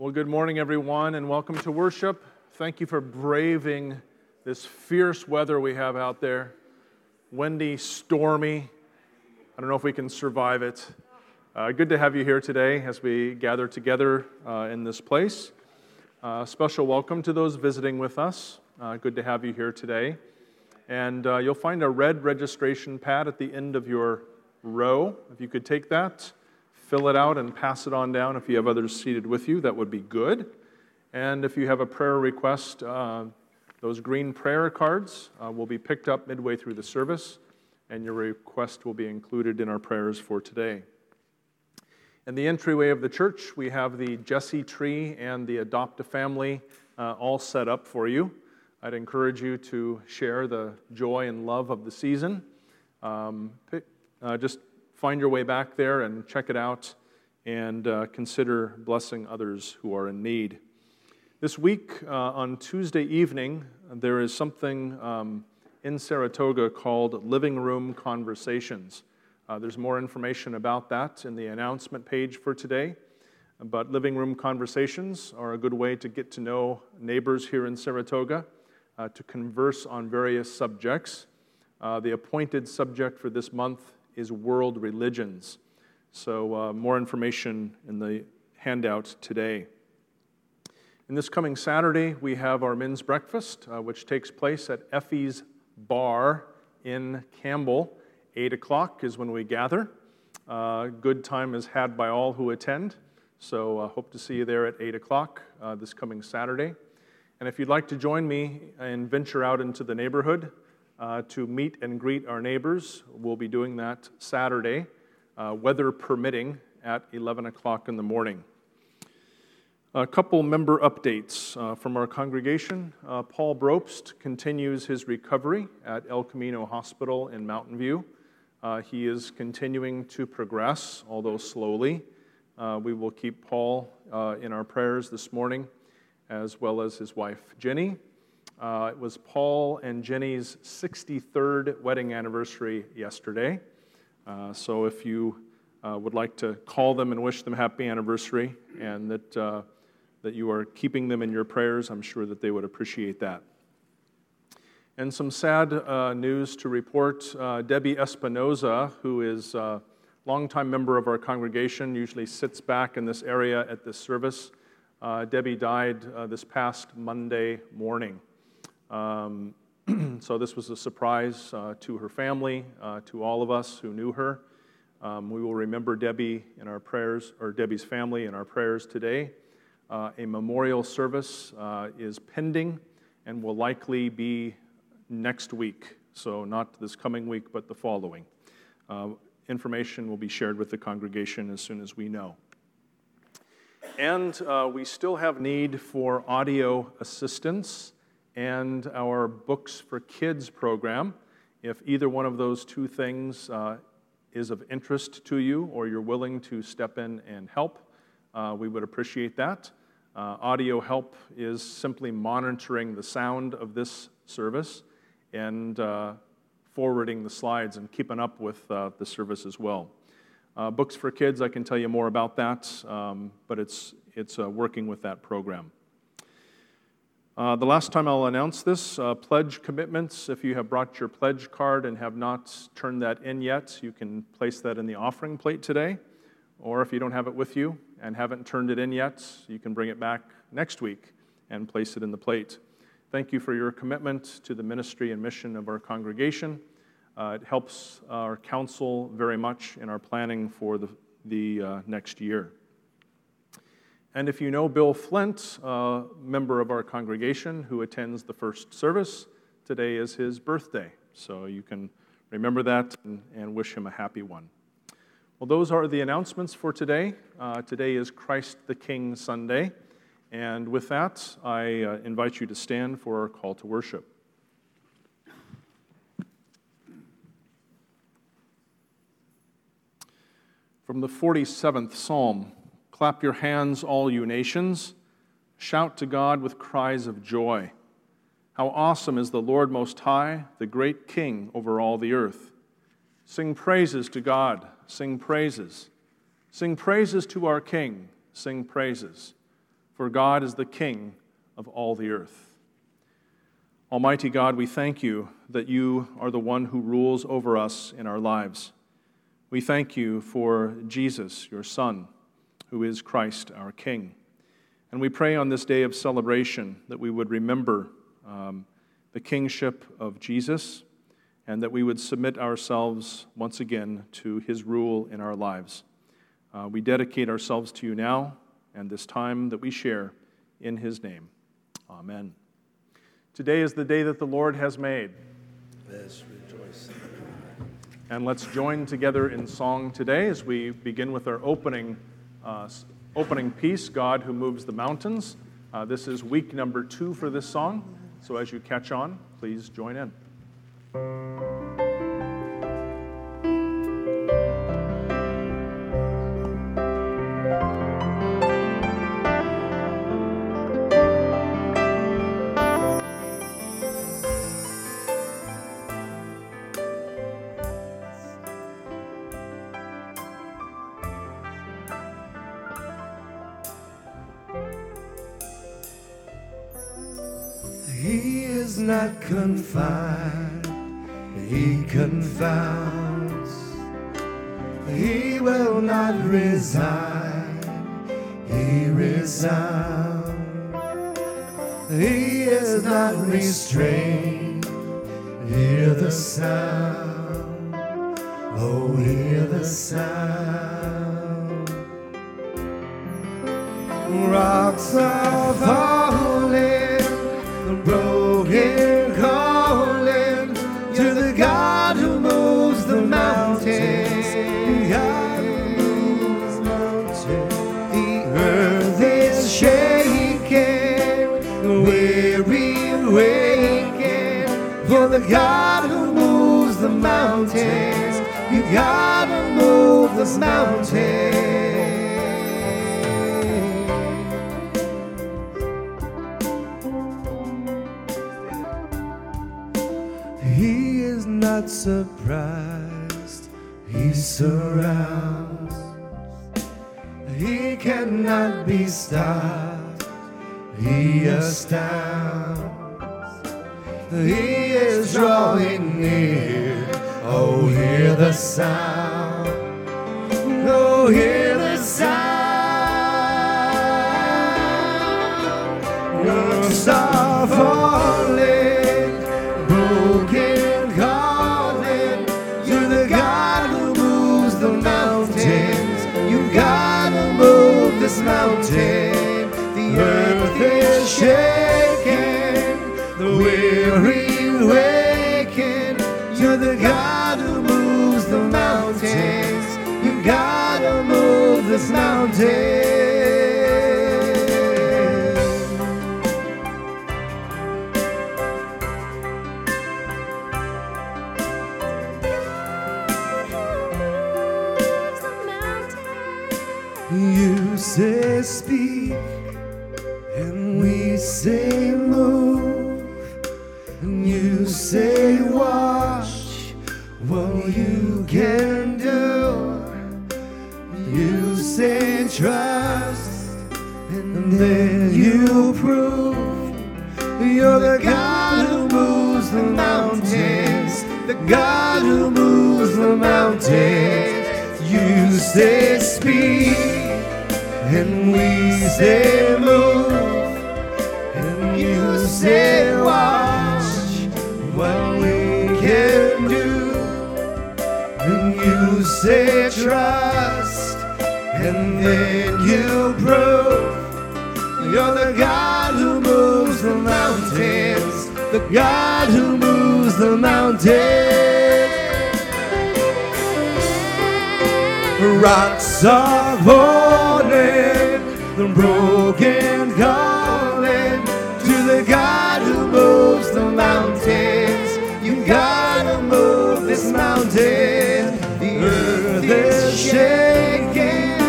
Well, good morning, everyone, and welcome to worship. Thank you for braving this fierce weather we have out there. Windy, stormy. I don't know if we can survive it. Good to have you here today as we gather together in this place. Special welcome to those visiting with us. Good to have you here today. And you'll find a red registration pad at the end of your row. If you could take that, fill it out and pass it on down. If you have others seated with you, that would be good. And if you have a prayer request, those green prayer cards will be picked up midway through the service, and your request will be included in our prayers for today. In the entryway of the church, we have the Jesse tree and the Adopt-A-Family all set up for you. I'd encourage you to share the joy and love of the season. Just find your way back there and check it out, and consider blessing others who are in need. This week, on Tuesday evening, there is something in Saratoga called Living Room Conversations. There's more information about that in the announcement page for today, but Living Room Conversations are a good way to get to know neighbors here in Saratoga, to converse on various subjects. The appointed subject for this month is world religions. So more information in the handout today. And this coming Saturday, we have our men's breakfast, which takes place at Effie's Bar in Campbell. 8 o'clock is when we gather. Good time is had by all who attend. So hope to see you there at 8 o'clock this coming Saturday. And if you'd like to join me and venture out into the neighborhood, to meet and greet our neighbors. We'll be doing that Saturday, weather permitting, at 11 o'clock in the morning. A couple member updates from our congregation. Paul Brobst continues his recovery at El Camino Hospital in Mountain View. He is continuing to progress, although slowly. We will keep Paul in our prayers this morning, as well as his wife, Jenny. It was Paul and Jenny's 63rd wedding anniversary yesterday. So if you would like to call them and wish them happy anniversary, and that you are keeping them in your prayers, I'm sure that they would appreciate that. And some sad news to report. Debbie Espinoza, who is a longtime member of our congregation, usually sits back in this area at this service. Debbie died this past Monday morning. So this was a surprise to her family, to all of us who knew her. We will remember Debbie in our prayers, or Debbie's family in our prayers today. A memorial service is pending and will likely be next week. So not this coming week, but the following. Information will be shared with the congregation as soon as we know. And we still have need for audio assistance and our Books for Kids program. If either one of those two things is of interest to you, or you're willing to step in and help, we would appreciate that. Audio help is simply monitoring the sound of this service and forwarding the slides and keeping up with the service as well. Books for Kids, I can tell you more about that, but it's working with that program. The last time I'll announce this, pledge commitments. If you have brought your pledge card and have not turned that in yet, you can place that in the offering plate today. Or if you don't have it with you and haven't turned it in yet, you can bring it back next week and place it in the plate. Thank you for your commitment to the ministry and mission of our congregation. It helps our council very much in our planning for the next year. And if you know Bill Flint, a member of our congregation who attends the first service, today is his birthday. So you can remember that and wish him a happy one. Well, those are the announcements for today. Today is Christ the King Sunday. And with that, I invite you to stand for our call to worship. From the 47th Psalm, clap your hands, all you nations. Shout to God with cries of joy. How awesome is the Lord Most High, the great King over all the earth. Sing praises to God. Sing praises. Sing praises to our King. Sing praises. for God is the King of all the earth. Almighty God, we thank you that you are the one who rules over us in our lives. We thank you for Jesus, your Son, who is Christ, our King. And we pray on this day of celebration that we would remember the kingship of Jesus, and that we would submit ourselves once again to his rule in our lives. We dedicate ourselves to you now and this time that we share in his name. Amen. Today is the day that the Lord has made. Let's rejoice. And let's join together in song today as we begin with our opening piece, God Who Moves the Mountains. This is week number 2 for this song. So as you catch on, please join in. Confined, he confounds, he will not resign, he resounds, he is not restrained, hear the sound, oh hear the sound, rocks are falling, the broken. God who moves the mountains, you gotta move this mountain. He is not surprised, he surrounds, he cannot be stopped, he astounds. He is drawing near, oh hear the sound, oh hear the sound. Rocks are falling, broken calling, to the God who moves the mountains, you gotta move this mountain, the earth is shaking. The weary waking, you're the God who moves the mountains. You gotta move this mountain. You say speak, and we say move. You say watch what you can do. You say trust and then you prove you're the God who moves the mountains, the God who moves the mountains. You say speak and we say move, and you say watch what we can do, and you say trust, and then you prove you're the God who moves the mountains, the God who moves the mountains. Rocks are falling, the broken calling to the God who moves the mountains. Gotta move this mountain. The earth is shaking,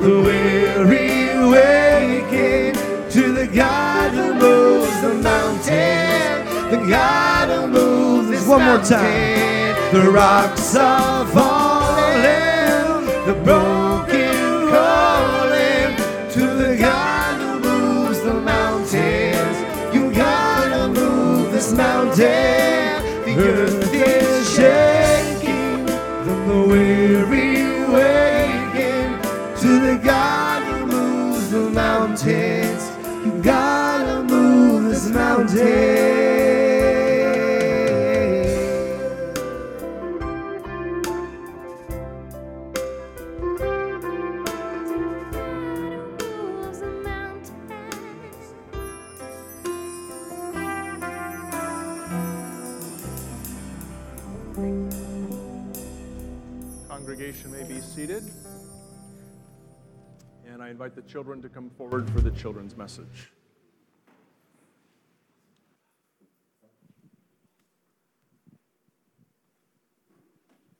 the weary waking, to the God who moves the mountain, the God who moves this one more time. The rocks are falling, the broken calling to the God who moves the God who moves the mountains. You gotta move this mountain. Congregation may be seated. And I invite the children to come forward for the children's message.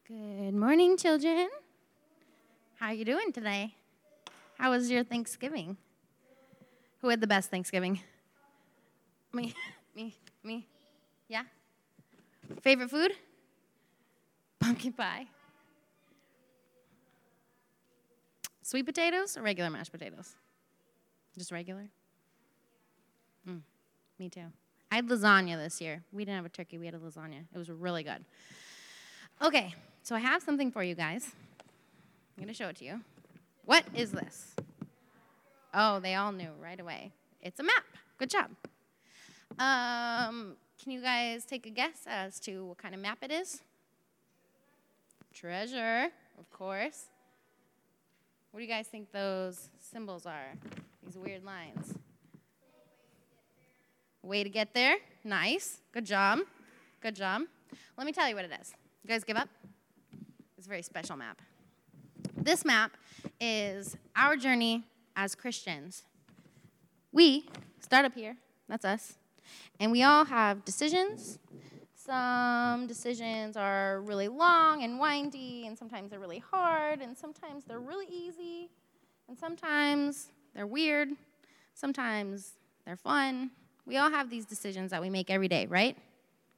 Good morning, children. How are you doing today? How was your Thanksgiving? Who had the best Thanksgiving? Me. Yeah? Favorite food? Pumpkin pie. Sweet potatoes or regular mashed potatoes? Just regular? Me too. I had lasagna this year. We didn't have a turkey. We had a lasagna. It was really good. Okay, so I have something for you guys. I'm going to show it to you. What is this? Oh, they all knew right away. It's a map. Good job. Can you guys take a guess as to what kind of map it is? Treasure, of course. What do you guys think those symbols are? These weird lines. Way to get there. Nice. Good job. Good job. Let me tell you what it is. You guys give up? It's a very special map. This map is our journey as Christians. We start up here. That's us. And we all have decisions. Some decisions are really long and windy, and sometimes they're really hard, and sometimes they're really easy, and sometimes they're weird, sometimes they're fun. We all have these decisions that we make every day, right?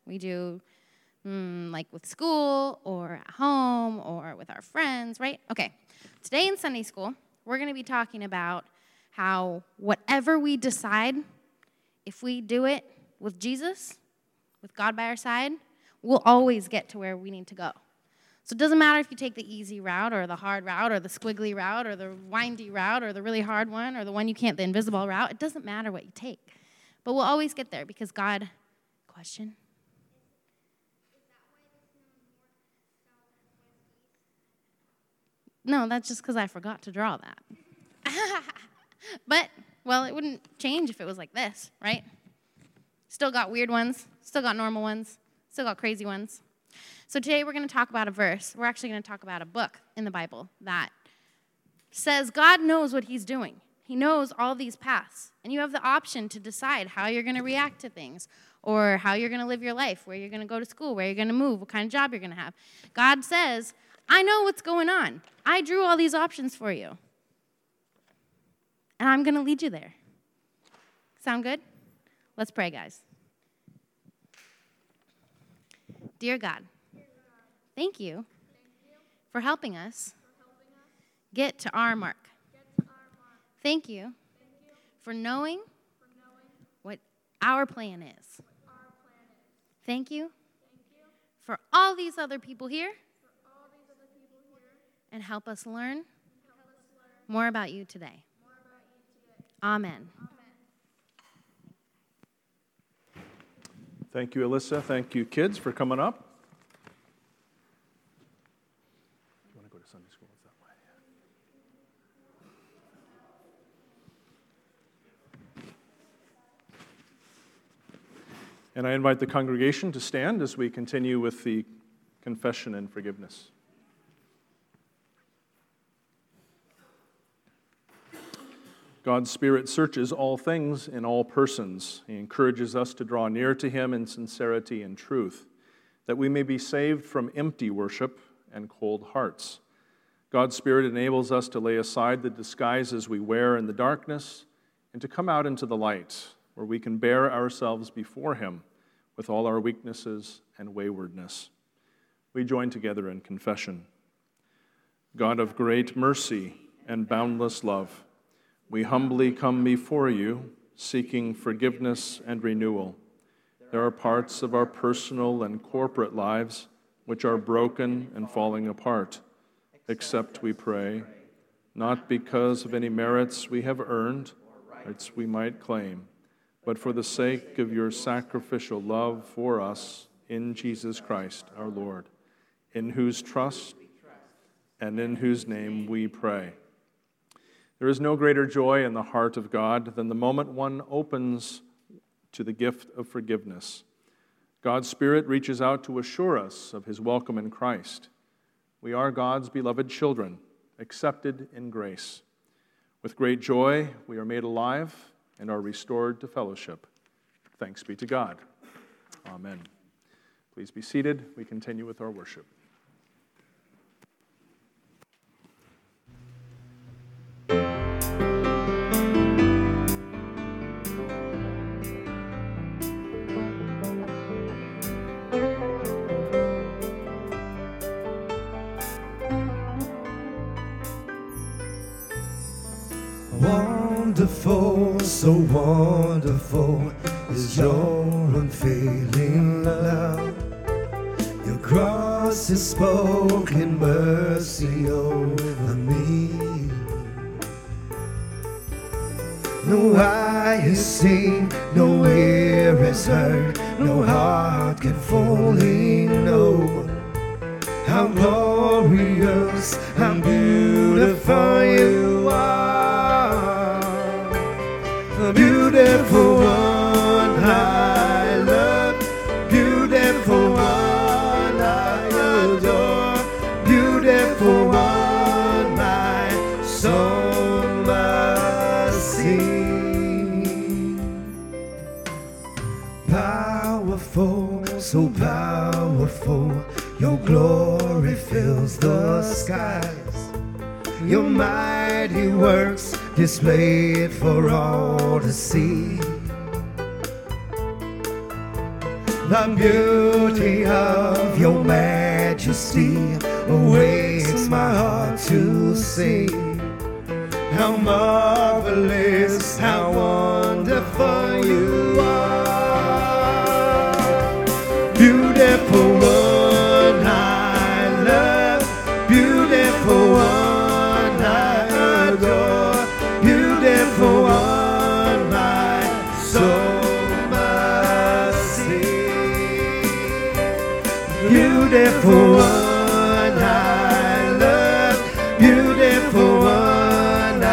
We do, like with school, or at home, or with our friends, right? Okay, today in Sunday school, we're going to be talking about how whatever we decide, if we do it with Jesus, with God by our side, we'll always get to where we need to go. So it doesn't matter if you take the easy route or the hard route or the squiggly route or the windy route or the really hard one or the one you can't, the invisible route. It doesn't matter what you take. But we'll always get there because God, question? No, that's just because I forgot to draw that. But, well, it wouldn't change if it was like this, right? Still got weird ones, still got normal ones, still got crazy ones. So today we're going to talk about a verse. We're actually going to talk about a book in the Bible that says God knows what he's doing. He knows all these paths. And you have the option to decide how you're going to react to things or how you're going to live your life, where you're going to go to school, where you're going to move, what kind of job you're going to have. God says, I know what's going on. I drew all these options for you. And I'm going to lead you there. Sound good? Let's pray, guys. Dear God, thank you for helping us get to our mark. Thank you for knowing what our plan is. Thank you for all these other people here and help us learn more about you today. Amen. Thank you, Alyssa. Thank you, kids, for coming up. You want to go to Sunday school? It's that way. And I invite the congregation to stand as we continue with the confession and forgiveness. God's Spirit searches all things in all persons. He encourages us to draw near to Him in sincerity and truth, that we may be saved from empty worship and cold hearts. God's Spirit enables us to lay aside the disguises we wear in the darkness and to come out into the light, where we can bear ourselves before Him with all our weaknesses and waywardness. We join together in confession. God of great mercy and boundless love, we humbly come before you, seeking forgiveness and renewal. There are parts of our personal and corporate lives which are broken and falling apart. Accept, we pray, not because of any merits we have earned, rights we might claim, but for the sake of your sacrificial love for us in Jesus Christ, our Lord, in whose trust and in whose name we pray. There is no greater joy in the heart of God than the moment one opens to the gift of forgiveness. God's Spirit reaches out to assure us of His welcome in Christ. We are God's beloved children, accepted in grace. With great joy, we are made alive and are restored to fellowship. Thanks be to God. Amen. Please be seated. We continue with our worship. Wonderful, so wonderful is your unfailing love. Your cross has spoken mercy over me. No eye has seen, no ear has heard, no heart can fully know how glorious, how beautiful you are. The beautiful one I love, beautiful one I adore, beautiful one my soul must sing. Powerful, so powerful, your glory fills the skies. Your mighty works displayed for all to see. The beauty of your majesty awakes my heart to sing. How marvelous, how wonderful you are. Beautiful one I love, beautiful one beautiful one I love, beautiful one I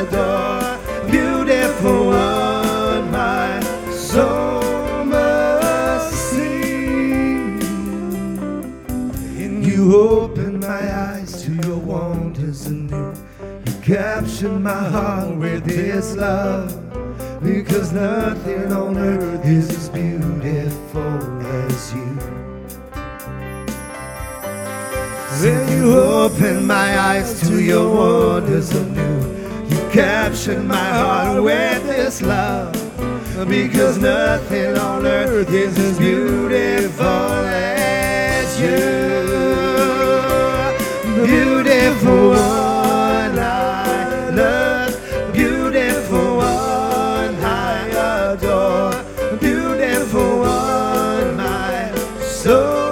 adore, beautiful one my soul must sing. And you opened my eyes to your wonders anew. You captured my heart with this love, because nothing on earth is as beautiful as you. Then you opened my eyes to your wonders anew. You captured my heart with this love, because nothing on earth is as beautiful as you. Beautiful one I love, beautiful one I adore, beautiful one my soul.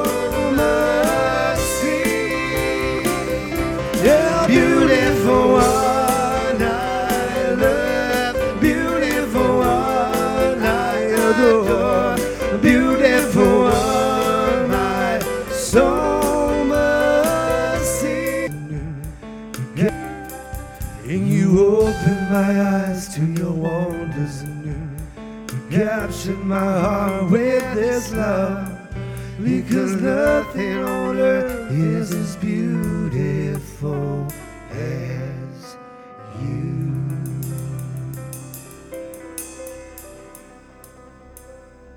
My eyes to your wonders anew. You captured my heart with this love, because nothing on earth is as beautiful as you.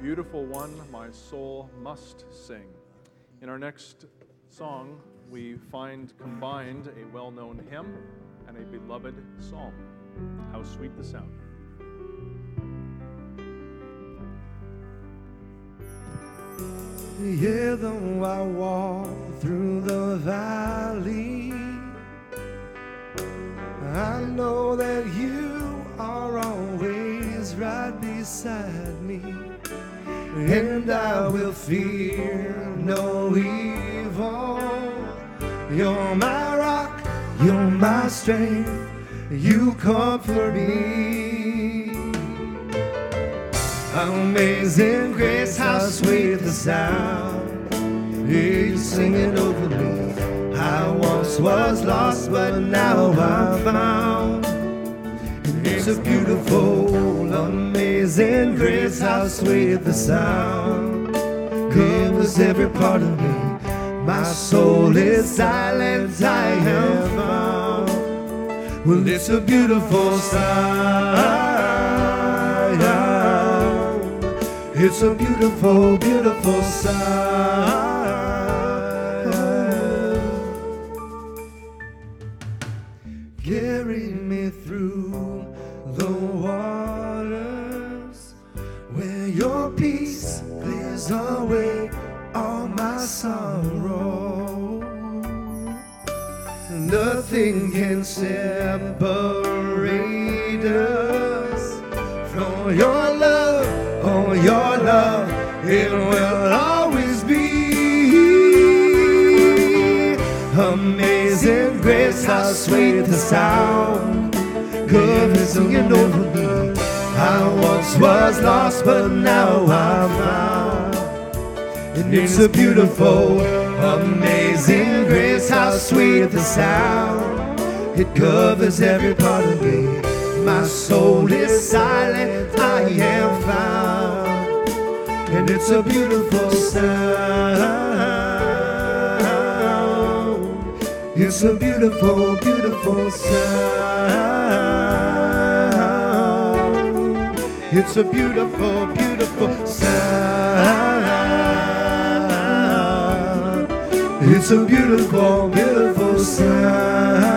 Beautiful one, my soul must sing. In our next song, we find combined a well-known hymn and a beloved psalm. How sweet the sound. Yeah, though I walk through the valley, I know that you are always right beside me, and I will fear no evil. You're my rock, you're my in my strength, you comfort me. Amazing grace, how sweet the sound. Hear you singing over me. I once was lost, but now I'm found. It's a beautiful, amazing grace, how sweet the sound. Covers every part of me. My soul is silent, I am found. Well, it's a beautiful sound. It's a beautiful, beautiful sound. Carry me through the waters where your peace clears away all my sorrow. Nothing can separate us from your love, it will always be. Amazing grace, how sweet the sound, goodness singing over me. I once was lost, but now I'm found. And it's a beautiful, amazing grace, how sweet the sound. It covers every part of me. My soul is silent, I am found. And it's a beautiful sound. It's a beautiful, beautiful sound. It's a beautiful, beautiful sound. It's a beautiful, beautiful sound.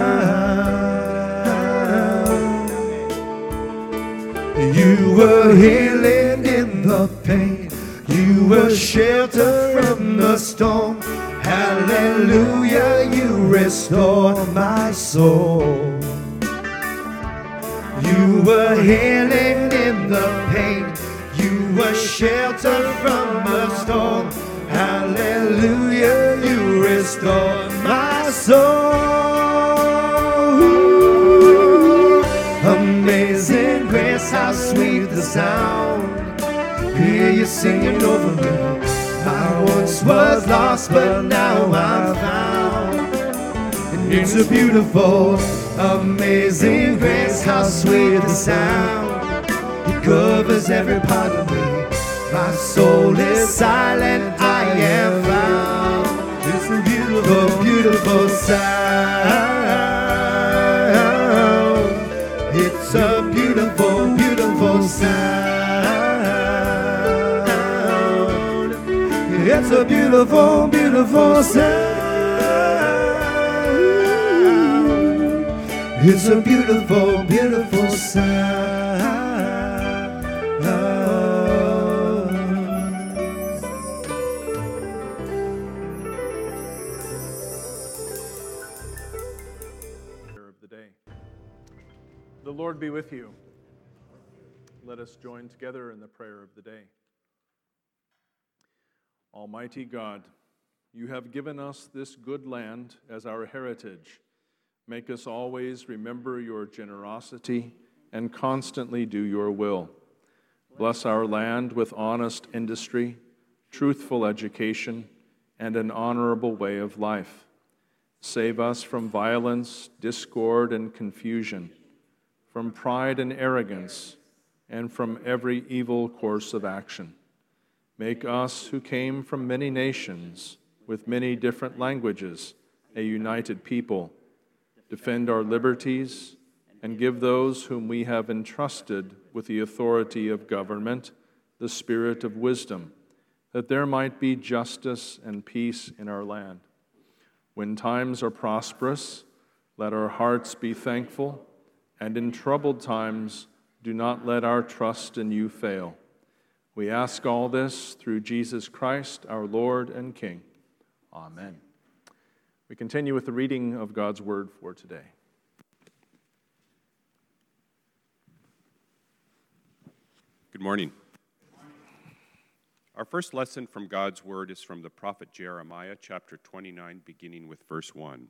You were healing in the pain. You were shelter from the storm. Hallelujah, you restore my soul. You were healing in the pain. You were shelter from the storm. Hallelujah, you restore my soul. Amazing grace, how sweet the sound. Hear you singing over me. I once was lost, but now I'm found. And it's a beautiful, amazing grace, how sweet the sound. It covers every part of me. My soul is silent, I am found. It's a beautiful, beautiful sound. It's a beautiful, beautiful sound. It's a beautiful, beautiful sound. It's a beautiful, beautiful sound. Lord be with you. Let us join together in the prayer of the day. Almighty God, you have given us this good land as our heritage. Make us always remember your generosity and constantly do your will. Bless our land with honest industry, truthful education, and an honorable way of life. Save us from violence, discord, and confusion, from pride and arrogance, and from every evil course of action. Make us, who came from many nations, with many different languages, a united people. Defend our liberties, and give those whom we have entrusted with the authority of government the spirit of wisdom, that there might be justice and peace in our land. When times are prosperous, let our hearts be thankful, and in troubled times, do not let our trust in you fail. We ask all this through Jesus Christ, our Lord and King. Amen. We continue with the reading of God's word for today. Good morning. Our first lesson from God's word is from the prophet Jeremiah, chapter 29, beginning with verse 1.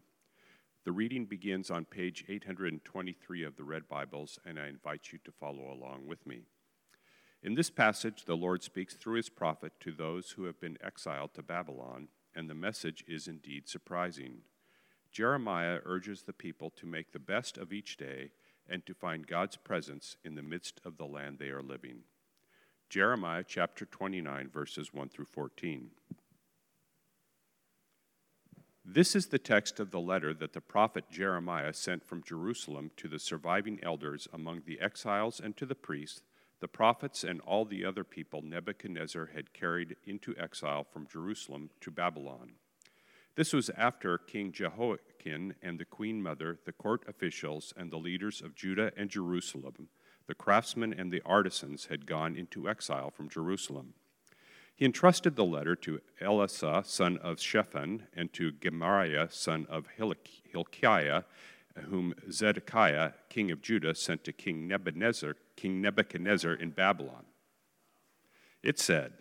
The reading begins on page 823 of the Red Bibles, and I invite you to follow along with me. In this passage, the Lord speaks through his prophet to those who have been exiled to Babylon, and the message is indeed surprising. Jeremiah urges the people to make the best of each day and to find God's presence in the midst of the land they are living. Jeremiah chapter 29, verses 1 through 14. This is the text of the letter that the prophet Jeremiah sent from Jerusalem to the surviving elders among the exiles and to the priests, the prophets, and all the other people Nebuchadnezzar had carried into exile from Jerusalem to Babylon. This was after King Jehoiakim and the queen mother, the court officials, and the leaders of Judah and Jerusalem, the craftsmen and the artisans, had gone into exile from Jerusalem. He entrusted the letter to Elisa, son of Shephan, and to Gemariah, son of Hilkiah, whom Zedekiah, king of Judah, sent to King Nebuchadnezzar in Babylon. It said,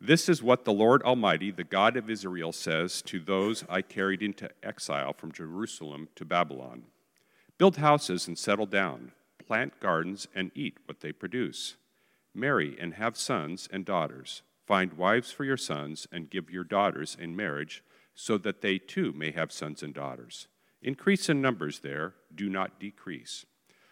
"This is what the Lord Almighty, the God of Israel, says to those I carried into exile from Jerusalem to Babylon. Build houses and settle down, plant gardens and eat what they produce. Marry and have sons and daughters. Find wives for your sons and give your daughters in marriage so that they too may have sons and daughters. Increase in numbers there, do not decrease.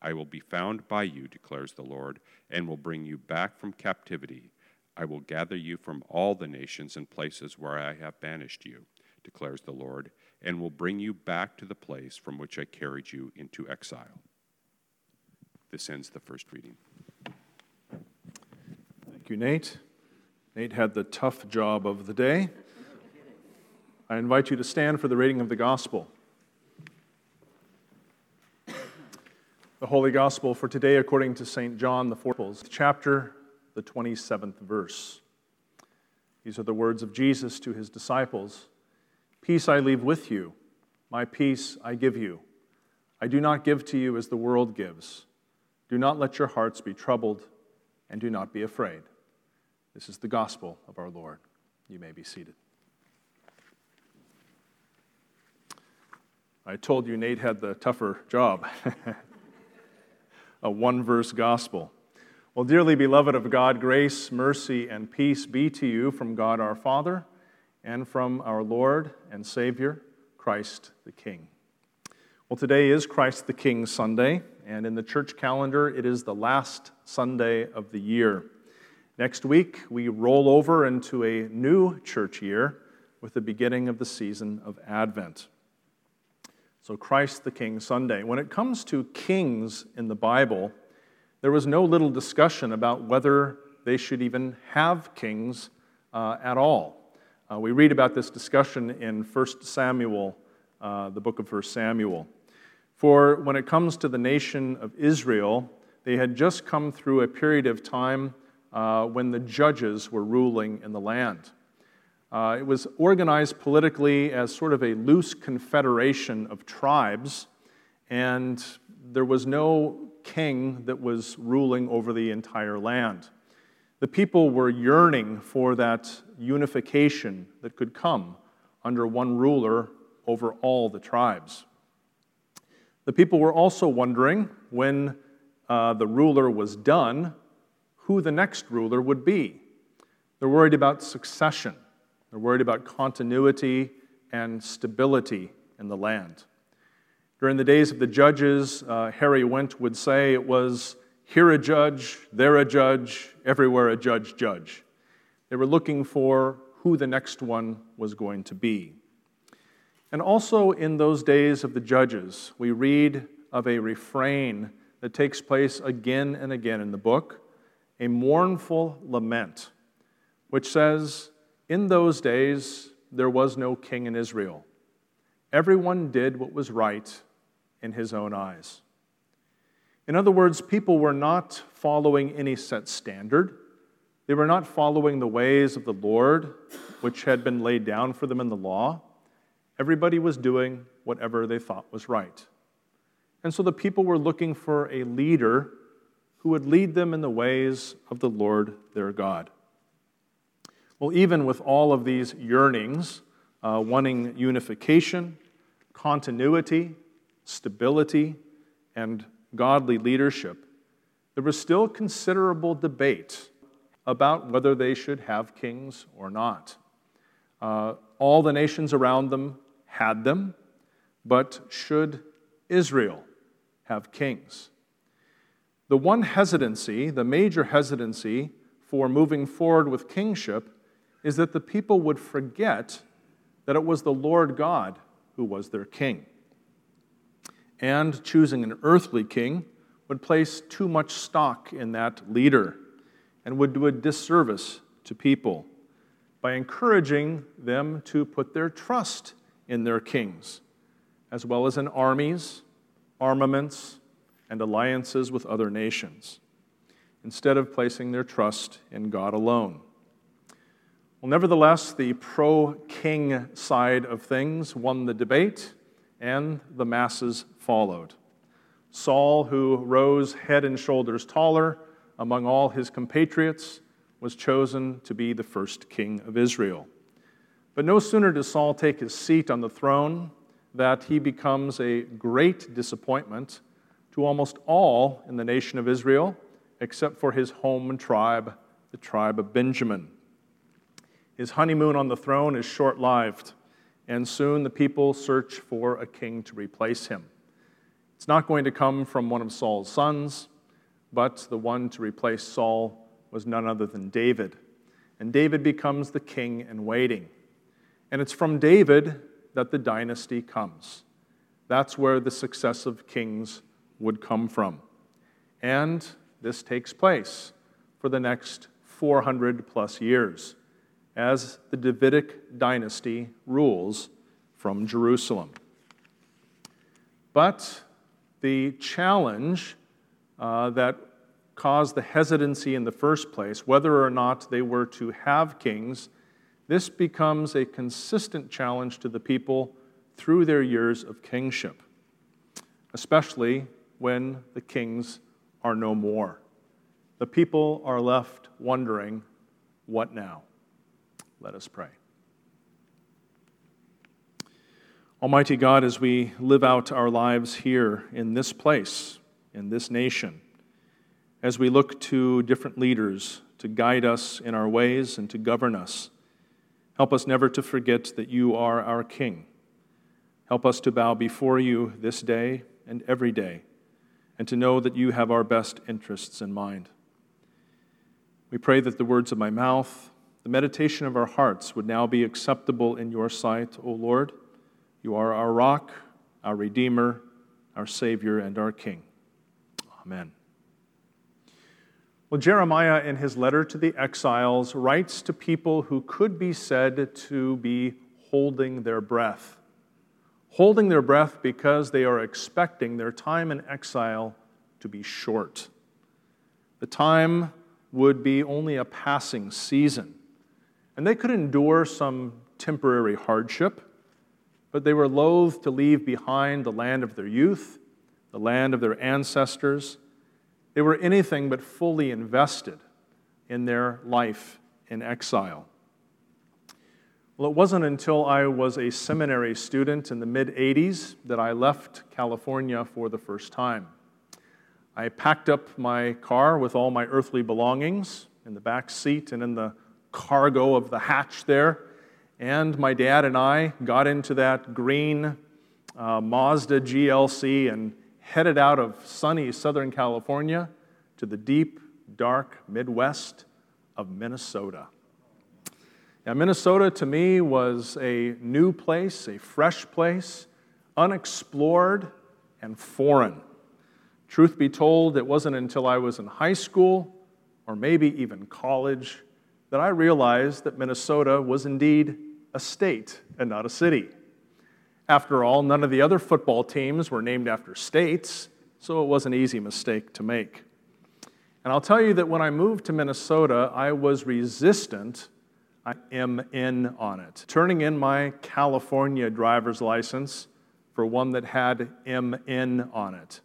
I will be found by you, declares the Lord, and will bring you back from captivity. I will gather you from all the nations and places where I have banished you, declares the Lord, and will bring you back to the place from which I carried you into exile." This ends the first reading. Thank you, Nate. Nate had the tough job of the day. I invite you to stand for the reading of the gospel. The Holy Gospel for today, according to St. John, the 4th chapter, the 27th verse. These are the words of Jesus to his disciples. "Peace I leave with you, my peace I give you. I do not give to you as the world gives. Do not let your hearts be troubled, and do not be afraid." This is the gospel of our Lord. You may be seated. I told you Nate had the tougher job. A one-verse gospel. Well, dearly beloved of God, grace, mercy, and peace be to you from God our Father and from our Lord and Savior, Christ the King. Well, today is Christ the King Sunday, and in the church calendar, it is the last Sunday of the year. Next week, we roll over into a new church year with the beginning of the season of Advent. So Christ the King Sunday. When it comes to kings in the Bible, there was no little discussion about whether they should even have kings at all. We read about this discussion in 1 Samuel, the book of 1 Samuel. For when it comes to the nation of Israel, they had just come through a period of time when the judges were ruling in the land. It was organized politically as sort of a loose confederation of tribes, and there was no king that was ruling over the entire land. The people were yearning for that unification that could come under one ruler over all the tribes. The people were also wondering, when the ruler was done, who the next ruler would be. They're worried about succession. They're worried about continuity and stability in the land. During the days of the judges, Harry Wendt would say it was here a judge, there a judge, everywhere a judge. They were looking for who the next one was going to be. And also in those days of the judges, we read of a refrain that takes place again and again in the book, a mournful lament, which says, in those days there was no king in Israel. Everyone did what was right in his own eyes. In other words, people were not following any set standard. They were not following the ways of the Lord, which had been laid down for them in the law. Everybody was doing whatever they thought was right. And so the people were looking for a leader who would lead them in the ways of the Lord their God. Well, even with all of these yearnings, wanting unification, continuity, stability, and godly leadership, there was still considerable debate about whether they should have kings or not. All the nations around them had them, but should Israel have kings? The one hesitancy, the major hesitancy for moving forward with kingship is that the people would forget that it was the Lord God who was their king. And choosing an earthly king would place too much stock in that leader and would do a disservice to people by encouraging them to put their trust in their kings, as well as in armies, armaments, and alliances with other nations, instead of placing their trust in God alone. Well, nevertheless, the pro-king side of things won the debate, and the masses followed. Saul, who rose head and shoulders taller among all his compatriots, was chosen to be the first king of Israel. But no sooner does Saul take his seat on the throne that he becomes a great disappointment to almost all in the nation of Israel, except for his home tribe, the tribe of Benjamin. His honeymoon on the throne is short-lived, and soon the people search for a king to replace him. It's not going to come from one of Saul's sons, but the one to replace Saul was none other than David. And David becomes the king in waiting. And it's from David that the dynasty comes. That's where the successive kings would come from. And this takes place for the next 400 plus years, as the Davidic dynasty rules from Jerusalem. But the challenge that caused the hesitancy in the first place, whether or not they were to have kings, this becomes a consistent challenge to the people through their years of kingship, especially when the kings are no more. The people are left wondering, what now? Let us pray. Almighty God, as we live out our lives here in this place, in this nation, as we look to different leaders to guide us in our ways and to govern us, help us never to forget that you are our King. Help us to bow before you this day and every day, and to know that you have our best interests in mind. We pray that the words of my mouth, the meditation of our hearts would now be acceptable in your sight, O Lord. You are our rock, our Redeemer, our Savior, and our King. Amen. Well, Jeremiah, in his letter to the exiles, writes to people who could be said to be holding their breath. Holding their breath because they are expecting their time in exile to be short. The time would be only a passing season. And they could endure some temporary hardship, but they were loath to leave behind the land of their youth, the land of their ancestors. They were anything but fully invested in their life in exile. Well, it wasn't until I was a seminary student in the mid-'80s that I left California for the first time. I packed up my car with all my earthly belongings in the back seat and in the cargo of the hatch there, and my dad and I got into that green Mazda GLC and headed out of sunny Southern California to the deep, dark Midwest of Minnesota. Now, Minnesota to me was a new place, a fresh place, unexplored and foreign. Truth be told, it wasn't until I was in high school or maybe even college that I realized that Minnesota was indeed a state and not a city. After all, none of the other football teams were named after states, so it was an easy mistake to make. And I'll tell you that when I moved to Minnesota, I was resistant. I am in on it. Turning in my California driver's license for one that had MN on it,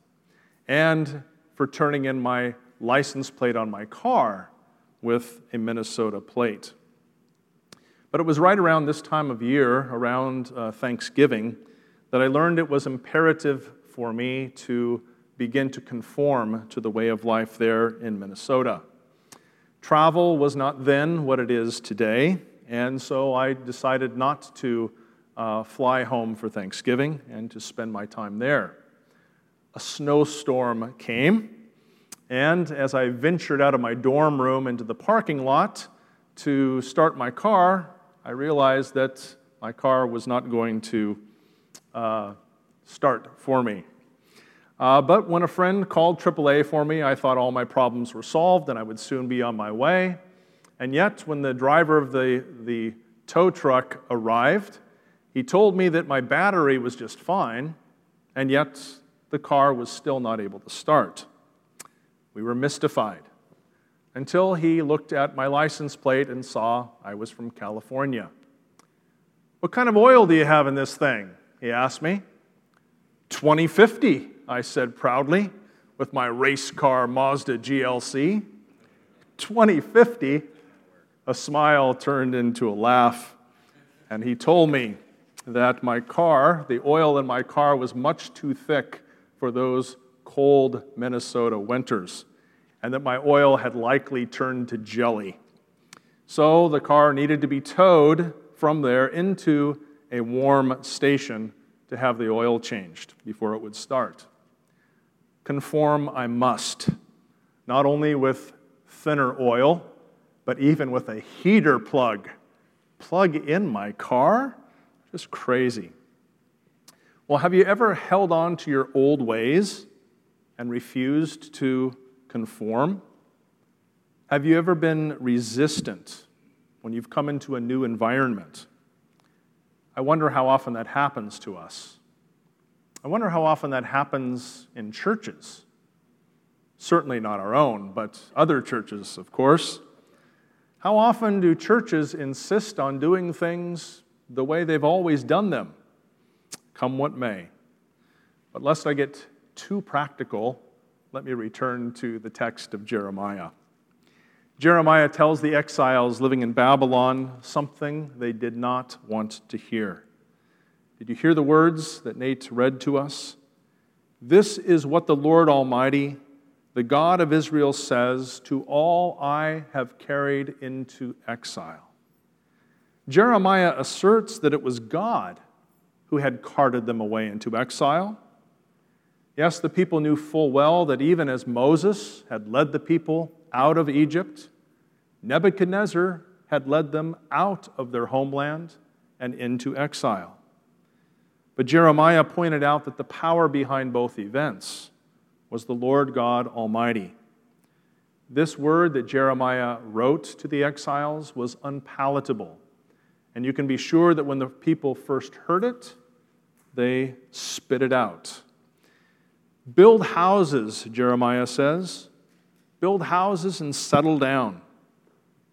and for turning in my license plate on my car with a Minnesota plate. But it was right around this time of year, around Thanksgiving, that I learned it was imperative for me to begin to conform to the way of life there in Minnesota. Travel was not then what it is today, and so I decided not to fly home for Thanksgiving and to spend my time there. A snowstorm came, and as I ventured out of my dorm room into the parking lot to start my car, I realized that my car was not going to start for me. But when a friend called AAA for me, I thought all my problems were solved and I would soon be on my way. And yet, when the driver of the tow truck arrived, he told me that my battery was just fine, and yet the car was still not able to start. We were mystified until he looked at my license plate and saw I was from California. "What kind of oil do you have in this thing?" he asked me. 2050. I said proudly, with my race car Mazda GLC. 2050, a smile turned into a laugh, and he told me that my car, the oil in my car, was much too thick for those cold Minnesota winters, and that my oil had likely turned to jelly. So the car needed to be towed from there into a warm station to have the oil changed before it would start. Conform I must, not only with thinner oil, but even with a heater plug. Plug in my car? Just crazy. Well, have you ever held on to your old ways and refused to conform? Have you ever been resistant when you've come into a new environment? I wonder how often that happens to us. I wonder how often that happens in churches. Certainly not our own, but other churches, of course. How often do churches insist on doing things the way they've always done them, come what may? But lest I get too practical, let me return to the text of Jeremiah. Jeremiah tells the exiles living in Babylon something they did not want to hear. Did you hear the words that Nate read to us? "This is what the Lord Almighty, the God of Israel, says to all I have carried into exile." Jeremiah asserts that it was God who had carted them away into exile. Yes, the people knew full well that even as Moses had led the people out of Egypt, Nebuchadnezzar had led them out of their homeland and into exile. But Jeremiah pointed out that the power behind both events was the Lord God Almighty. This word that Jeremiah wrote to the exiles was unpalatable, and you can be sure that when the people first heard it, they spit it out. "Build houses," Jeremiah says. "Build houses and settle down.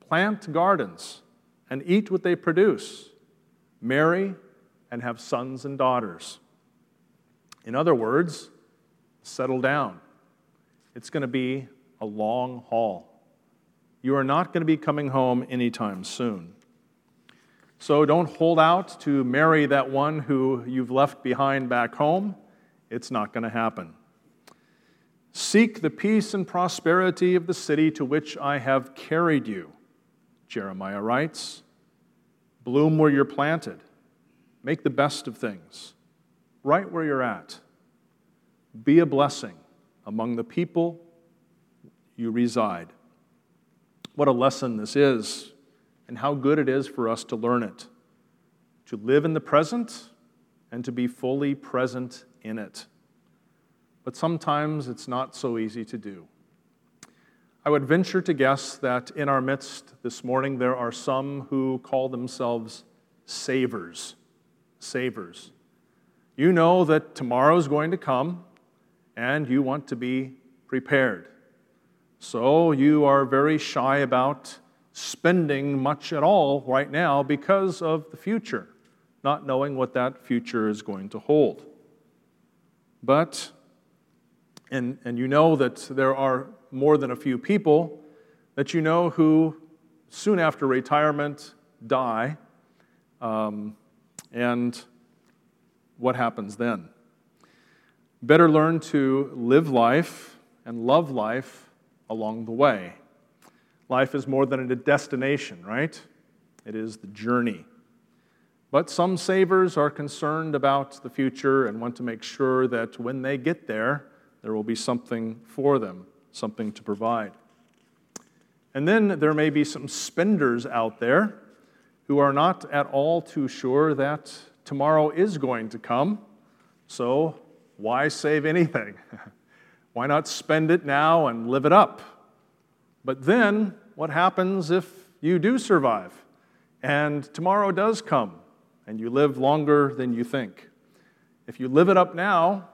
Plant gardens and eat what they produce. Marry and have sons and daughters." In other words, settle down. It's going to be a long haul. You are not going to be coming home anytime soon. So don't hold out to marry that one who you've left behind back home. It's not going to happen. "Seek the peace and prosperity of the city to which I have carried you," Jeremiah writes. "Bloom where you're planted. Make the best of things. right where you're at. Be a blessing among the people you reside. What a lesson this is, and how good it is for us to learn it, to live in the present and to be fully present in it. But sometimes it's not so easy to do. I would venture to guess that in our midst this morning there are some who call themselves savers. Savers. You know that tomorrow's going to come, and you want to be prepared. So you are very shy about spending much at all right now because of the future, not knowing what that future is going to hold. But, and you know that there are more than a few people that you know who soon after retirement die, and what happens then? Better learn to live life and love life along the way. Life is more than a destination, right? It is the journey. But some savers are concerned about the future and want to make sure that when they get there, there will be something for them, something to provide. And then there may be some spenders out there who are not at all too sure that tomorrow is going to come, so why save anything? Why not spend it now and live it up? But then, what happens if you do survive, and tomorrow does come, and you live longer than you think? If you live it up now,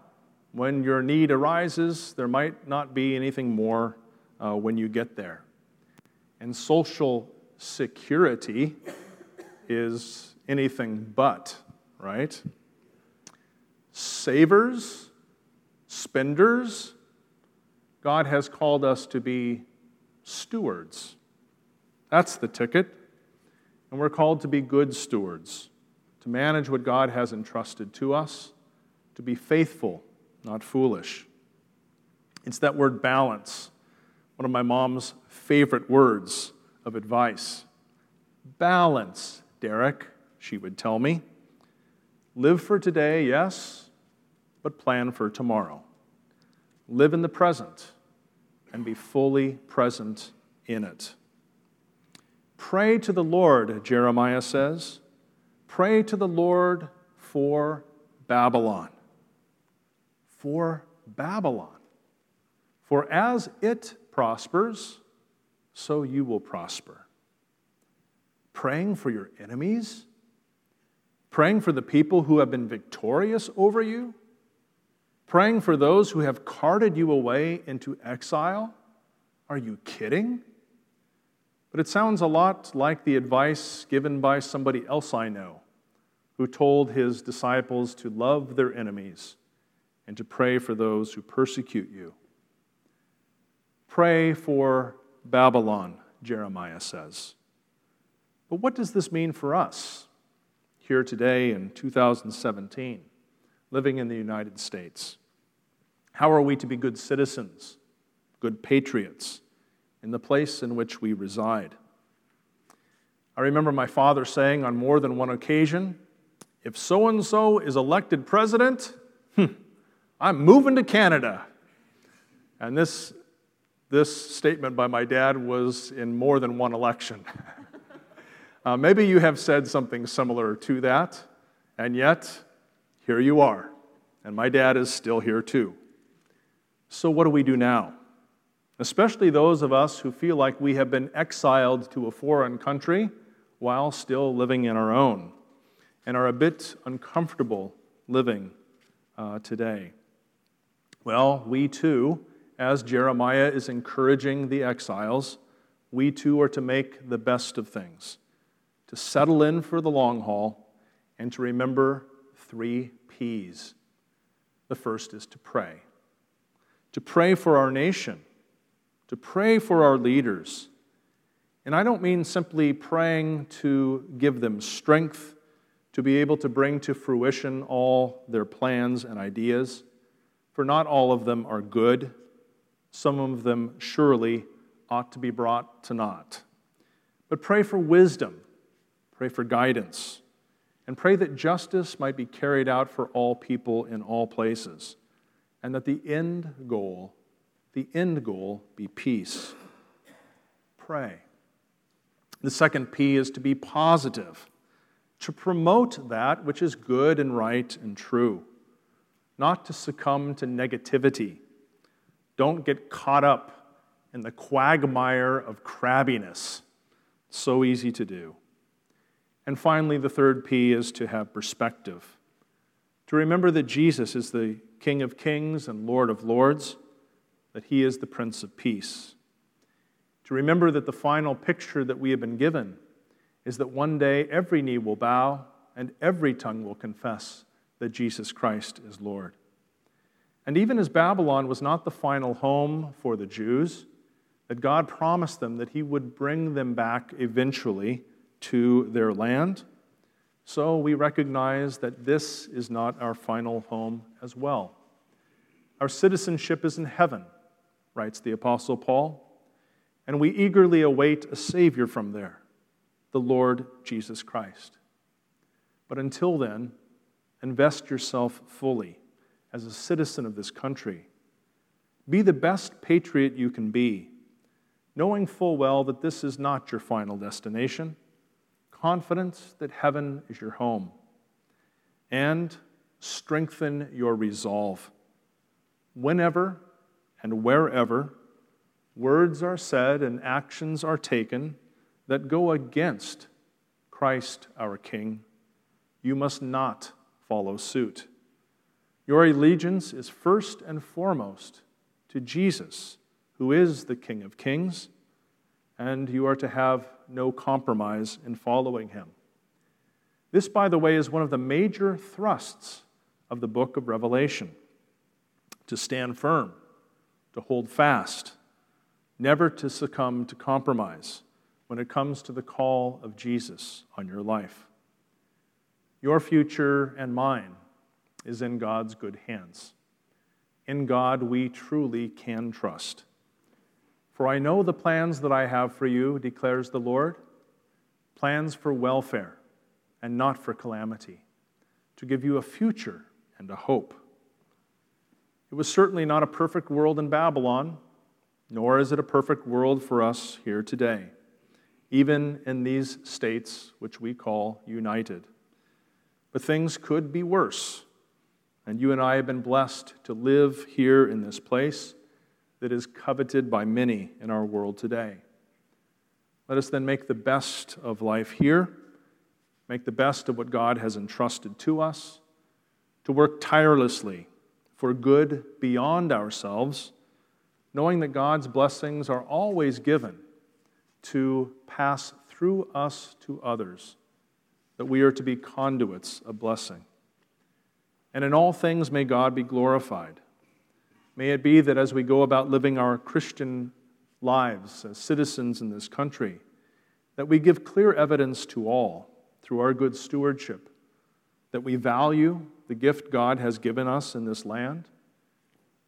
when your need arises, there might not be anything more when you get there. And social security is anything but, right? Savers, spenders, God has called us to be stewards. That's the ticket. And we're called to be good stewards, to manage what God has entrusted to us, to be faithful, not foolish. It's that word balance, one of my mom's favorite words of advice. Balance, Derek, she would tell me. Live for today, yes, but plan for tomorrow. Live in the present and be fully present in it. Pray to the Lord, Jeremiah says. Pray to the Lord for Babylon. For Babylon. For as it prospers, so you will prosper. Praying for your enemies? Praying for the people who have been victorious over you? Praying for those who have carted you away into exile? Are you kidding? But it sounds a lot like the advice given by somebody else I know, who told his disciples to love their enemies and to pray for those who persecute you. Pray for Babylon, Jeremiah says. But what does this mean for us here today in 2017? Living in the United States. How are we to be good citizens, good patriots, in the place in which we reside? I remember my father saying on more than one occasion, if so-and-so is elected president, I'm moving to Canada. And this statement by my dad was in more than one election. Maybe you have said something similar to that, and yet here you are, and my dad is still here too. So what do we do now? Especially those of us who feel like we have been exiled to a foreign country while still living in our own, and are a bit uncomfortable living today. Well, we too, as Jeremiah is encouraging the exiles, we too are to make the best of things, to settle in for the long haul, and to remember 3 P's. The first is to pray. To pray for our nation. To pray for our leaders. And I don't mean simply praying to give them strength to be able to bring to fruition all their plans and ideas, for not all of them are good. Some of them surely ought to be brought to naught. But pray for wisdom. Pray for guidance. and pray that justice might be carried out for all people in all places, and that the end goal be peace. Pray. The second P is to be positive, to promote that which is good and right and true, not to succumb to negativity. Don't get caught up in the quagmire of crabbiness. So easy to do. And finally, the third P is to have perspective, to remember that Jesus is the King of Kings and Lord of Lords, that He is the Prince of Peace. To remember that the final picture that we have been given is that one day every knee will bow and every tongue will confess that Jesus Christ is Lord. And even as Babylon was not the final home for the Jews, that God promised them that He would bring them back eventually to their land, so we recognize that this is not our final home as well. Our citizenship is in heaven, writes the Apostle Paul, and we eagerly await a Savior from there, the Lord Jesus Christ. But until then, invest yourself fully as a citizen of this country. Be the best patriot you can be, knowing full well that this is not your final destination, confidence that heaven is your home, and strengthen your resolve. Whenever and wherever words are said and actions are taken that go against Christ our King, you must not follow suit. Your allegiance is first and foremost to Jesus, who is the King of Kings, and you are to have no compromise in following Him. This, by the way, is one of the major thrusts of the book of Revelation: to stand firm, to hold fast, never to succumb to compromise when it comes to the call of Jesus on your life. Your future and mine is in God's good hands. In God we truly can trust. For I know the plans that I have for you, declares the Lord, plans for welfare and not for calamity, to give you a future and a hope. It was certainly not a perfect world in Babylon, nor is it a perfect world for us here today, even in these states which we call united. But things could be worse, and you and I have been blessed to live here in this place that is coveted by many in our world today. Let us then make the best of life here, make the best of what God has entrusted to us, to work tirelessly for good beyond ourselves, knowing that God's blessings are always given to pass through us to others, that we are to be conduits of blessing. And in all things may God be glorified. May it be that as we go about living our Christian lives as citizens in this country, that we give clear evidence to all through our good stewardship, that we value the gift God has given us in this land,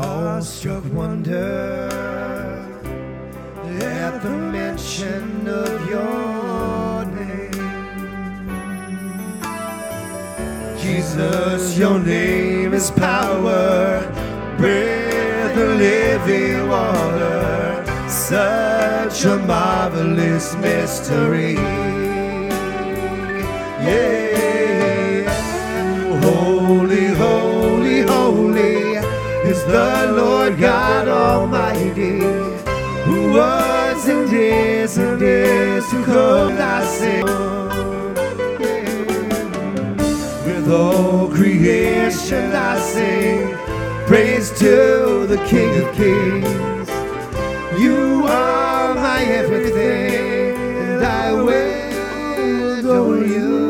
Awestruck wonder at the mention of Your name. Jesus, Your name is power, breath of living water, such a marvelous mystery. Yeah. Holy, holy, holy is the Lord God Almighty, who was and is to come. I sing with all creation. I sing praise to the King of Kings. You are my everything, and I will adore You.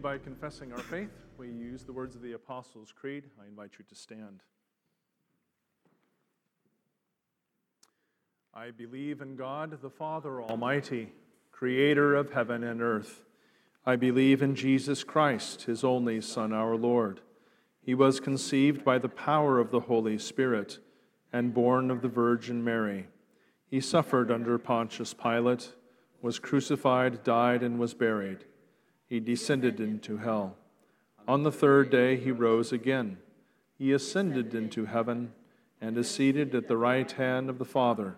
By confessing our faith, we use the words of the Apostles' Creed. I invite you to stand. I believe in God, the Father Almighty, creator of heaven and earth. I believe in Jesus Christ, His only Son, our Lord. He was conceived by the power of the Holy Spirit and born of the Virgin Mary. He suffered under Pontius Pilate, was crucified, died, and was buried. He descended into hell. On the third day He rose again. He ascended into heaven and is seated at the right hand of the Father.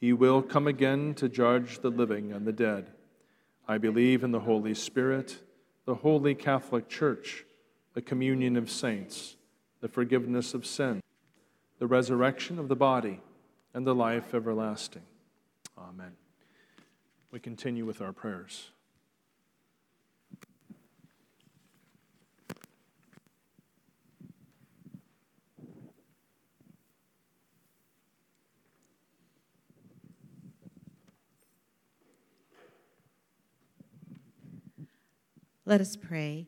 He will come again to judge the living and the dead. I believe in the Holy Spirit, the Holy Catholic Church, the communion of saints, the forgiveness of sins, the resurrection of the body, and the life everlasting. Amen. We continue with our prayers. Let us pray.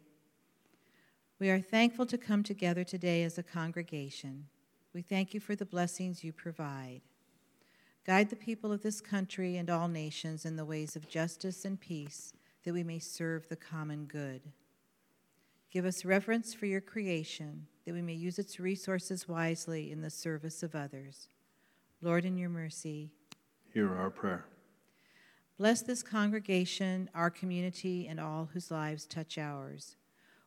We are thankful to come together today as a congregation. We thank you for the blessings you provide. Guide the people of this country and all nations in the ways of justice and peace, that we may serve the common good. Give us reverence for your creation, that we may use its resources wisely in the service of others. Lord, in your mercy, hear our prayer. Bless this congregation, our community, and all whose lives touch ours.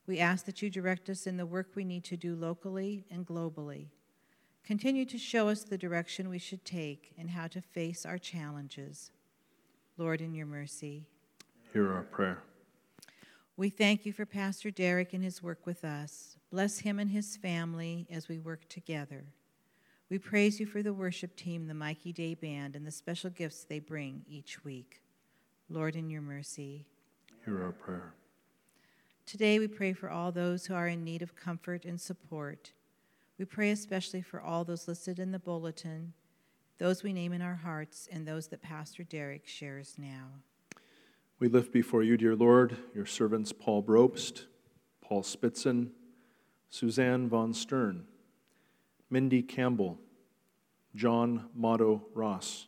We ask that you direct us in the work we need to do locally and globally. Continue to show us the direction we should take and how to face our challenges. Lord, in your mercy, hear our prayer. We thank you for Pastor Derek and his work with us. Bless him and his family as we work together. We praise you for the worship team, the Mikey Day Band, and the special gifts they bring each week. Lord, in your mercy, hear our prayer. Today we pray for all those who are in need of comfort and support. We pray especially for all those listed in the bulletin, those we name in our hearts, and those that Pastor Derek shares now. We lift before you, dear Lord, your servants Paul Brobst, Paul Spitzen, Suzanne Von Stern, Mindy Campbell, John Motto Ross.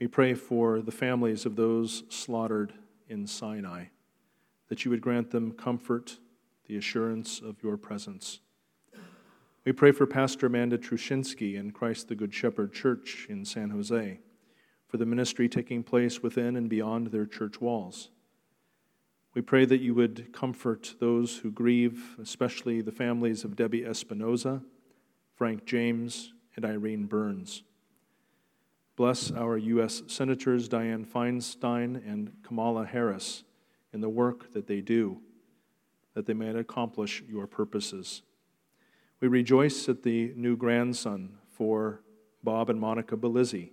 We pray for the families of those slaughtered in Sinai, that you would grant them comfort, the assurance of your presence. We pray for Pastor Amanda Truschinski and Christ the Good Shepherd Church in San Jose, for the ministry taking place within and beyond their church walls. We pray that you would comfort those who grieve, especially the families of Debbie Espinoza, Frank James, and Irene Burns. Bless our U.S. Senators Dianne Feinstein and Kamala Harris in the work that they do, that they might accomplish your purposes. We rejoice at the new grandson for Bob and Monica Bellizzi.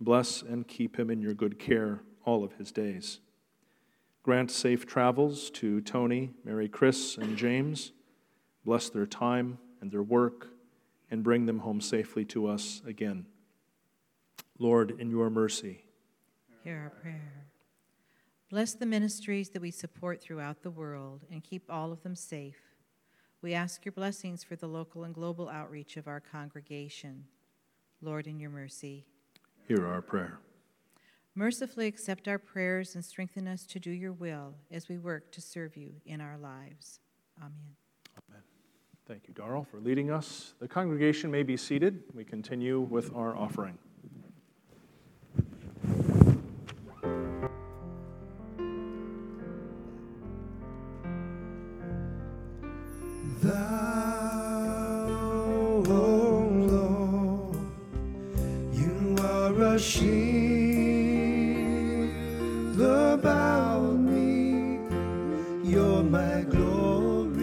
Bless and keep him in your good care all of his days. Grant safe travels to Tony, Mary Chris, and James. Bless their time and their work, and bring them home safely to us again. Lord, in your mercy, hear our prayer. Bless the ministries that we support throughout the world and keep all of them safe. We ask your blessings for the local and global outreach of our congregation. Lord, in your mercy, hear our prayer. Mercifully accept our prayers and strengthen us to do your will as we work to serve you in our lives. Amen. Amen. Thank you, Darrell, for leading us. The congregation may be seated. We continue with our offering. Thou, O Lord, you are a shield about me, you're my glory,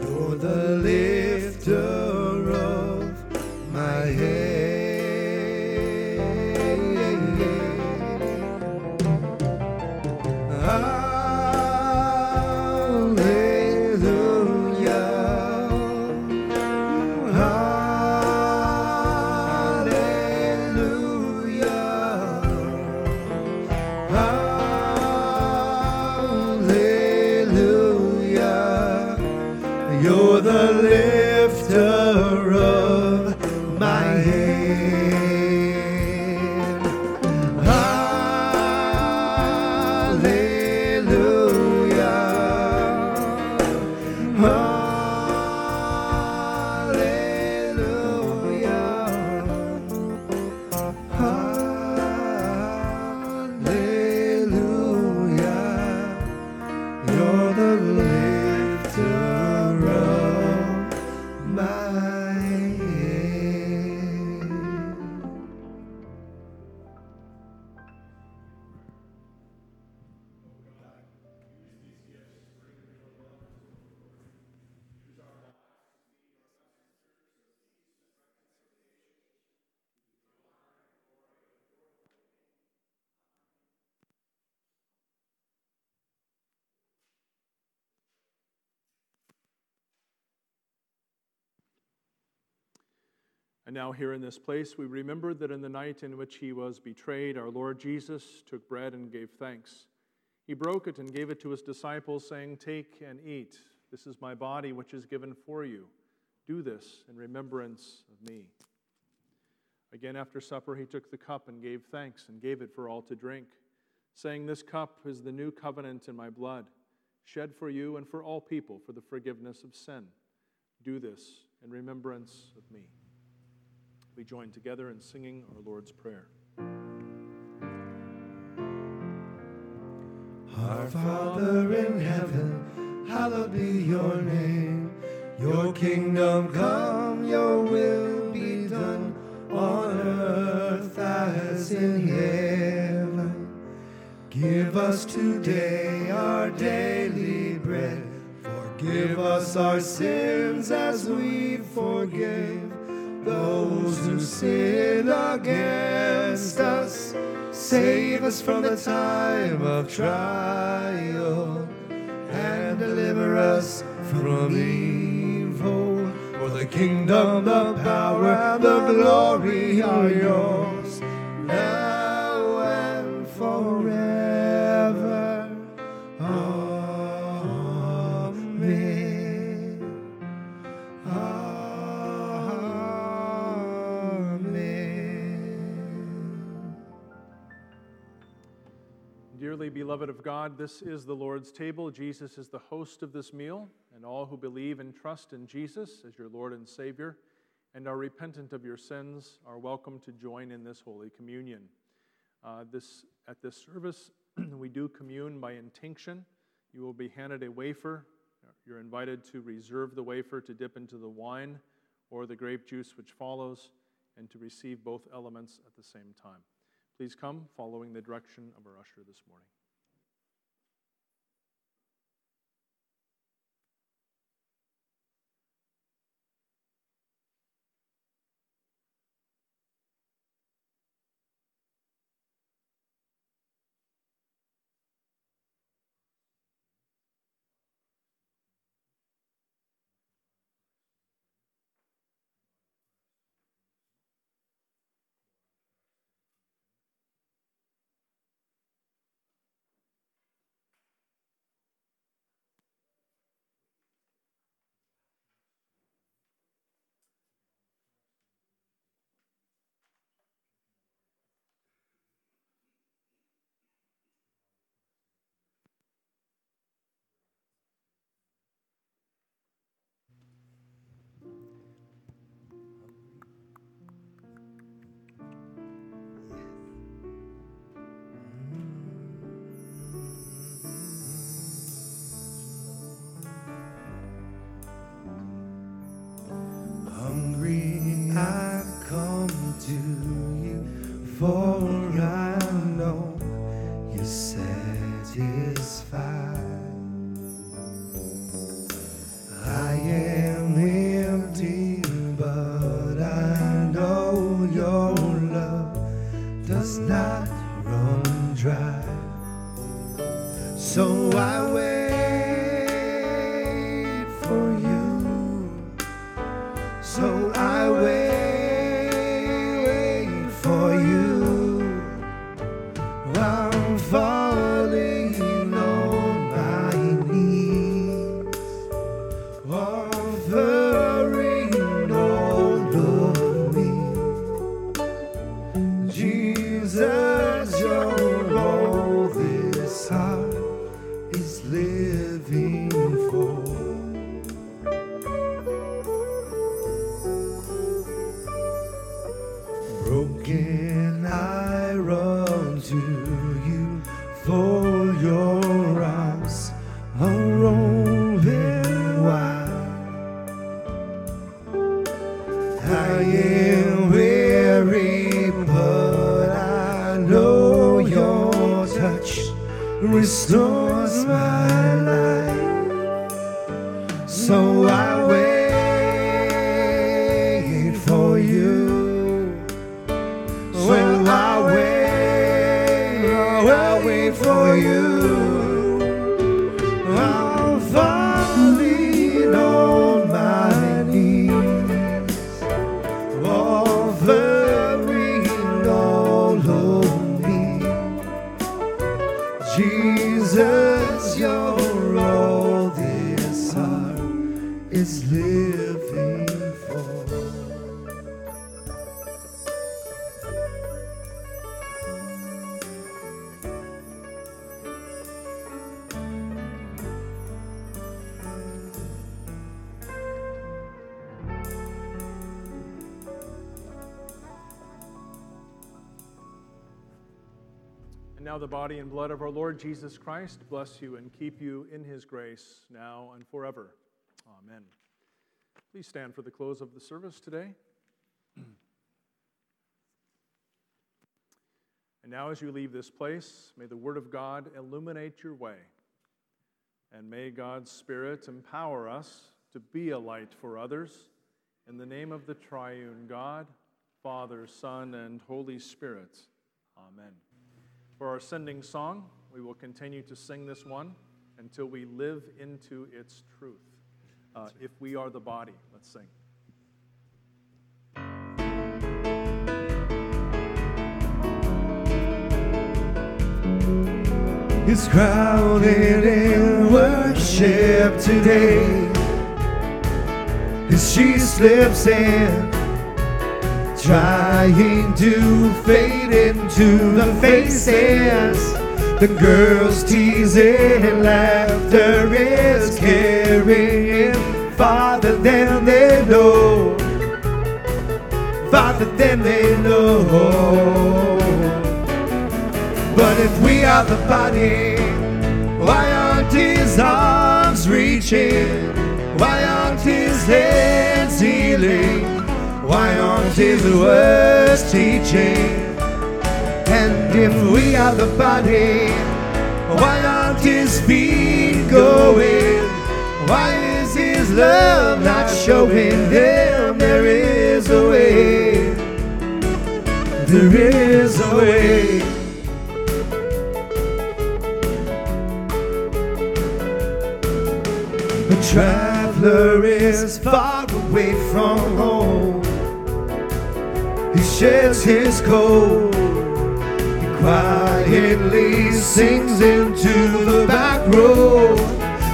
you're the lifter of my head. Hallelujah. And now here in this place, we remember that in the night in which he was betrayed, our Lord Jesus took bread and gave thanks. He broke it and gave it to his disciples, saying, "Take and eat. This is my body, which is given for you. Do this in remembrance of me." Again, after supper, he took the cup and gave thanks and gave it for all to drink, saying, "This cup is the new covenant in my blood, shed for you and for all people for the forgiveness of sin. Do this in remembrance of me." We join together in singing our Lord's Prayer. Our Father in heaven, hallowed be your name. Your kingdom come, your will be done on earth as in heaven. Give us today our daily bread. Forgive us our sins as we forgive those who sin against us. Save us from the time of trial and deliver us from evil. For the kingdom, the power, and the glory are yours, now and forever. Amen. Dearly beloved of God, this is the Lord's table. Jesus is the host of this meal, and all who believe and trust in Jesus as your Lord and Savior and are repentant of your sins are welcome to join in this Holy Communion. At this service, we do commune by intinction. You will be handed a wafer. You're invited to reserve the wafer to dip into the wine or the grape juice which follows, and to receive both elements at the same time. Please come following the direction of our usher this morning. Oh, Jesus, your all this heart is living for. And now the body and blood of our Lord Jesus Christ bless you and keep you in his grace now and forever. Amen. Please stand for the close of the service today. And now as you leave this place, may the Word of God illuminate your way. And may God's Spirit empower us to be a light for others. In the name of the triune God, Father, Son, and Holy Spirit. Amen. For our sending song, we will continue to sing this one until we live into its truth. If we are the body, let's sing. It's crowded in worship today as she slips in, trying to fade into the faces. The girls teasing, laughter is carrying farther than they know, farther than they know. But if we are the body, why aren't his arms reaching? Why aren't his hands healing? Why aren't his words teaching? And if we are the body, why aren't his feet going? Why is his love not showing them? There is a way. There is a way. The traveler is far away from home. He sheds his coat. Quietly sings into the back road.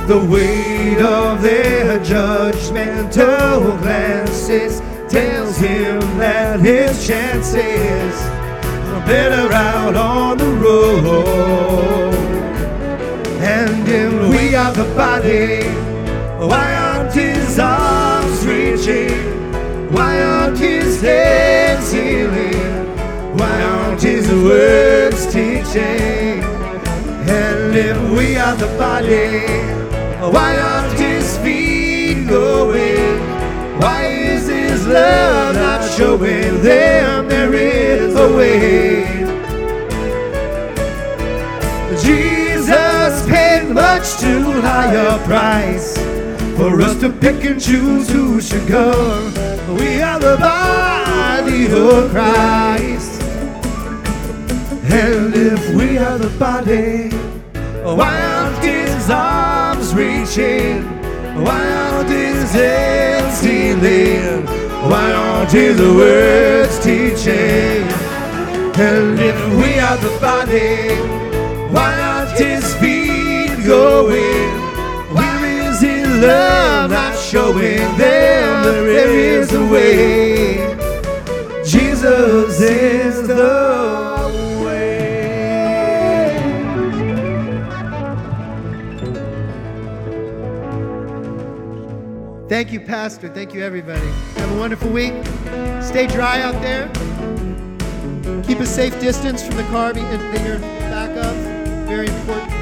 The weight of their judgmental glances tells him that his chances are better out on the road. And if we are the body, why aren't his arms reaching? Why aren't his hands healing? Why aren't his words teaching? And if we are the body, why aren't his feet going? Why is his love not showing them? There is a way. Jesus paid much too high a price for us to pick and choose who should go. We are the body of Christ. And if we are the body, why aren't his arms reaching? Why aren't his hands healing? Why aren't his words teaching? And if we are the body, why aren't his feet going? Where is his love not showing them? There is a way. Jesus is the Thank you, Pastor. Thank you, everybody. Have a wonderful week. Stay dry out there. Keep a safe distance from the car that you're back of. Very important.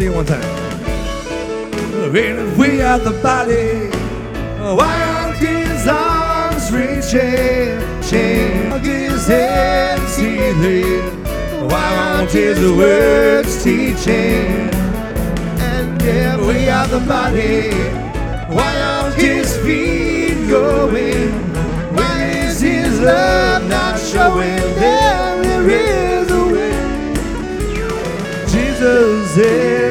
Sing it one time. We are the body. While his arms reach out, his hands healing. While his words teaching. And yeah, we are the body. While his feet going. When is his love not showing? There is a way. Jesus is.